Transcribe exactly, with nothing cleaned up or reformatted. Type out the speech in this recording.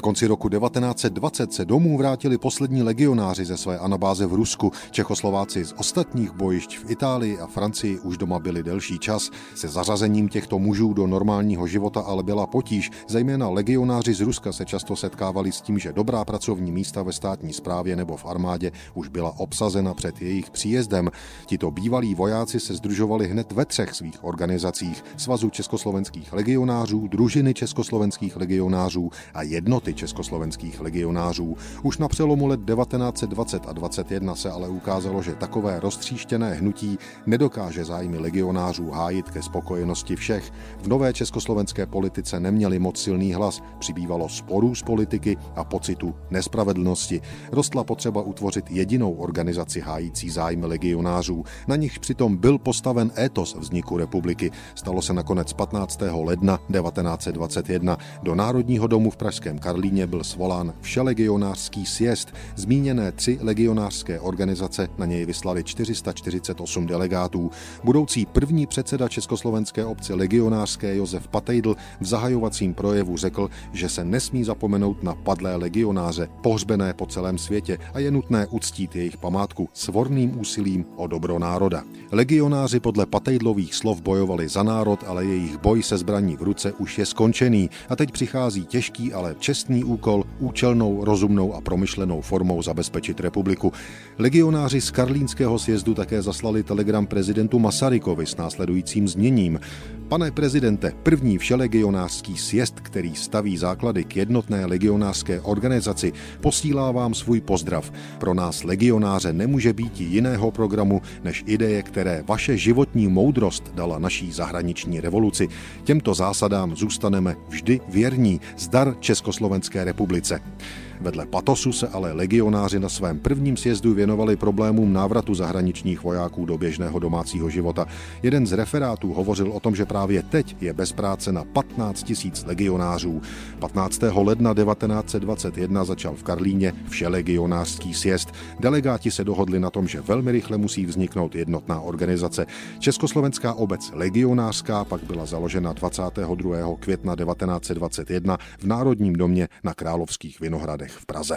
Na konci roku devatenáct set dvacet se domů vrátili poslední legionáři ze své anabáze v Rusku. Čechoslováci z ostatních bojišť v Itálii a Francii už doma byli delší čas. Se zařazením těchto mužů do normálního života ale byla potíž. Zejména legionáři z Ruska se často setkávali s tím, že dobrá pracovní místa ve státní správě nebo v armádě už byla obsazena před jejich příjezdem. Tito bývalí vojáci se sdružovali hned ve třech svých organizacích: Svazu československých legionářů, Družiny československých legionářů a Jednoty československých legionářů. Už na přelomu let devatenáct set dvacet a dvacet jedna se ale ukázalo, že takové roztříštěné hnutí nedokáže zájmy legionářů hájit ke spokojenosti všech. V nové československé politice neměli moc silný hlas, přibývalo sporů z politiky a pocitu nespravedlnosti. Rostla potřeba utvořit jedinou organizaci hájící zájmy legionářů. Na nich přitom byl postaven étos vzniku republiky. Stalo se nakonec patnáctého ledna devatenáct set dvacet jedna. Do Národního domu v pražském Karlíně byl svolán všelegionářský sjezd. Zmíněné tři legionářské organizace na něj vyslali čtyři sta čtyřicet osm delegátů. Budoucí první předseda Československé obce legionářské Josef Patejdl v zahajovacím projevu řekl, že se nesmí zapomenout na padlé legionáře, pohřbené po celém světě, a je nutné uctít jejich památku svorným úsilím o dobro národa. Legionáři podle Patejdlových slov bojovali za národ, ale jejich boj se zbraní v ruce už je skončený a teď přichází těžký, ale čestný úkol účelnou, rozumnou a promyšlenou formou zabezpečit republiku. Legionáři z Karlínského sjezdu také zaslali telegram prezidentu Masarykovi s následujícím zněním: Pane prezidente, první všelegionářský sjezd, který staví základy k jednotné legionářské organizaci, posílá vám svůj pozdrav. Pro nás legionáře nemůže být jiného programu než ideje, které vaše životní moudrost dala naší zahraniční revoluci. Těmto zásadám zůstaneme vždy věrní. Zdar Československé republice. Vedle patosu se ale legionáři na svém prvním sjezdu věnovali problémům návratu zahraničních vojáků do běžného domácího života. Jeden z referátů hovořil o tom, že právě teď je bez práce na patnáct tisíc legionářů. patnáctého ledna devatenáct set dvacet jedna začal v Karlíně všelegionářský sjezd. Delegáti se dohodli na tom, že velmi rychle musí vzniknout jednotná organizace. Československá obec legionářská pak byla založena dvacátého druhého května devatenáct set dvacet jedna v Národním domě na Královských Vinohradech v Praze.